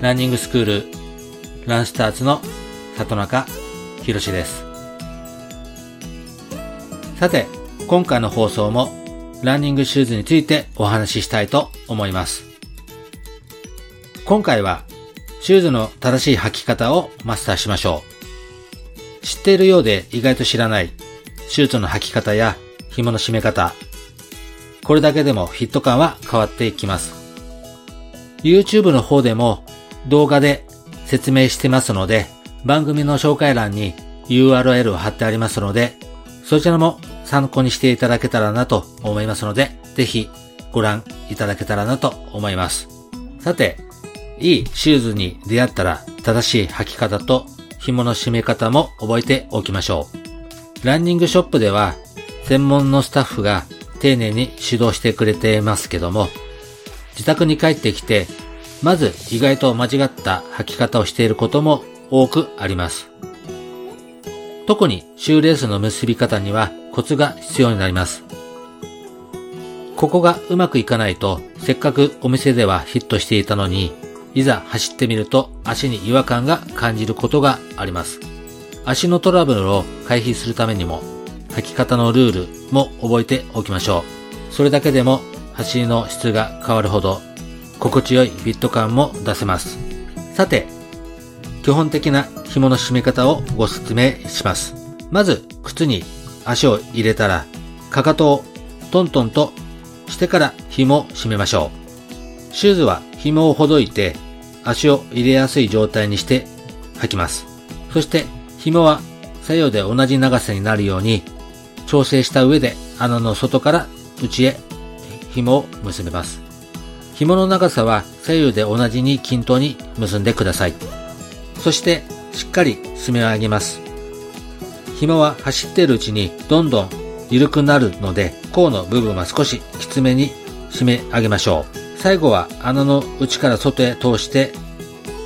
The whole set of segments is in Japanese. ランニングスクールランスターズの里中博史です。さて、今回の放送もランニングシューズについてお話ししたいと思います。今回はシューズの正しい履き方をマスターしましょう。知っているようで意外と知らないシューズの履き方や紐の締め方、これだけでもフィット感は変わっていきます。 YouTube の方でも動画で説明してますので、番組の紹介欄に URL を貼ってありますので、そちらも参考にしていただけたらなと思いますので、ぜひご覧いただけたらなと思います。さて、いいシューズに出会ったら正しい履き方と紐の締め方も覚えておきましょう。ランニングショップでは専門のスタッフが丁寧に指導してくれていますけども、自宅に帰ってきてまず意外と間違った履き方をしていることも多くあります。特にシューレースの結び方にはコツが必要になります。ここがうまくいかないと、せっかくお店ではヒットしていたのに、いざ走ってみると足に違和感が感じることがあります。足のトラブルを回避するためにも履き方のルールも覚えておきましょう。それだけでも走りの質が変わるほど心地よいフィット感も出せます。さて、基本的な紐の締め方をご説明します。まず靴に足を入れたらかかとをトントンとしてから紐を締めましょう。シューズは紐をほどいて足を入れやすい状態にして履きます。そして紐は左右で同じ長さになるように調整した上で穴の外から内へ紐を結びます。紐の長さは左右で同じに均等に結んでください。そしてしっかり締め上げます。紐は走っているうちにどんどん緩くなるので、甲の部分は少しきつめに締め上げましょう。最後は穴の内から外へ通して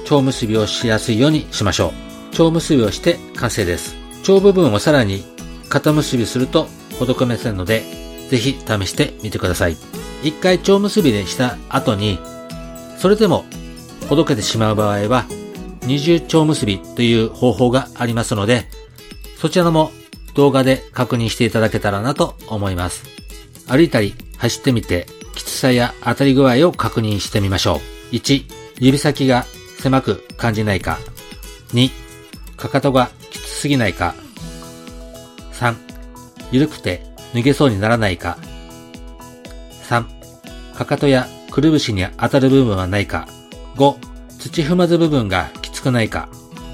蝶結びをしやすいようにしましょう。蝶結びをして完成です。蝶部分をさらに肩結びするとほどけませんので、ぜひ試してみてください。一回蝶結びでした後に、それでもほどけてしまう場合は二重蝶結びという方法がありますので、そちらも動画で確認していただけたらなと思います。歩いたり走ってみてきつさや当たり具合を確認してみましょう。1、指先が狭く感じないか。2、かかとがきつすぎないか。3、緩くて脱げそうにならないか。3、かかとやくるぶしに当たる部分はないか。5、土踏まず部分がきつくないか。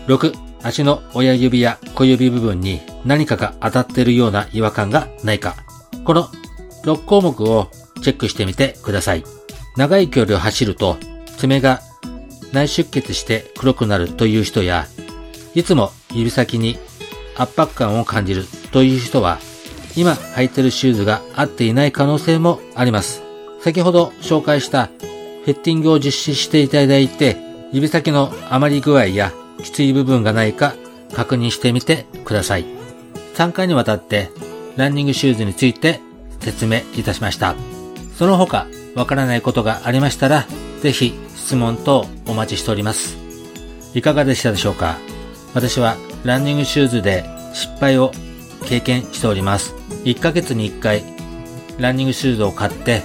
6、足の親指や小指部分に何かが当たっているような違和感がないか。この6項目をチェックしてみてください。長い距離を走ると爪が内出血して黒くなるという人や、いつも指先に圧迫感を感じるという人は、今履いてるシューズが合っていない可能性もあります。先ほど紹介したフィッティングを実施していただいて、指先の余り具合やきつい部分がないか確認してみてください。3回にわたってランニングシューズについて説明いたしました。その他わからないことがありましたら、ぜひ質問等お待ちしております。いかがでしたでしょうか。私はランニングシューズで失敗を経験しております。1ヶ月に1回ランニングシューズを買って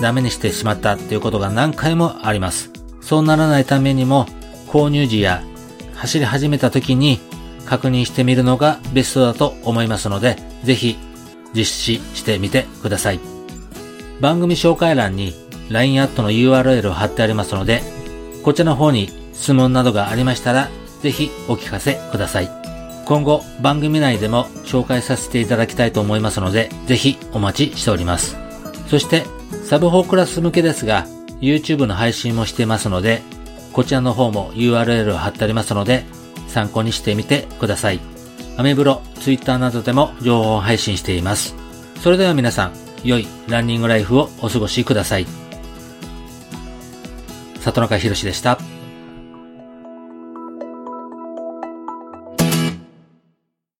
ダメにしてしまったということが何回もあります。そうならないためにも、購入時や走り始めた時に確認してみるのがベストだと思いますので、ぜひ実施してみてください。番組紹介欄に LINE アットの URL を貼ってありますので、こちらの方に質問などがありましたらぜひお聞かせください。今後番組内でも紹介させていただきたいと思いますので、ぜひお待ちしております。そしてサブ4クラス向けですが YouTube の配信もしてますので、こちらの方も URL を貼ってありますので、参考にしてみてください。アメブロ、Twitter などでも情報配信しています。それでは皆さん、良いランニングライフをお過ごしください。里中博史でした。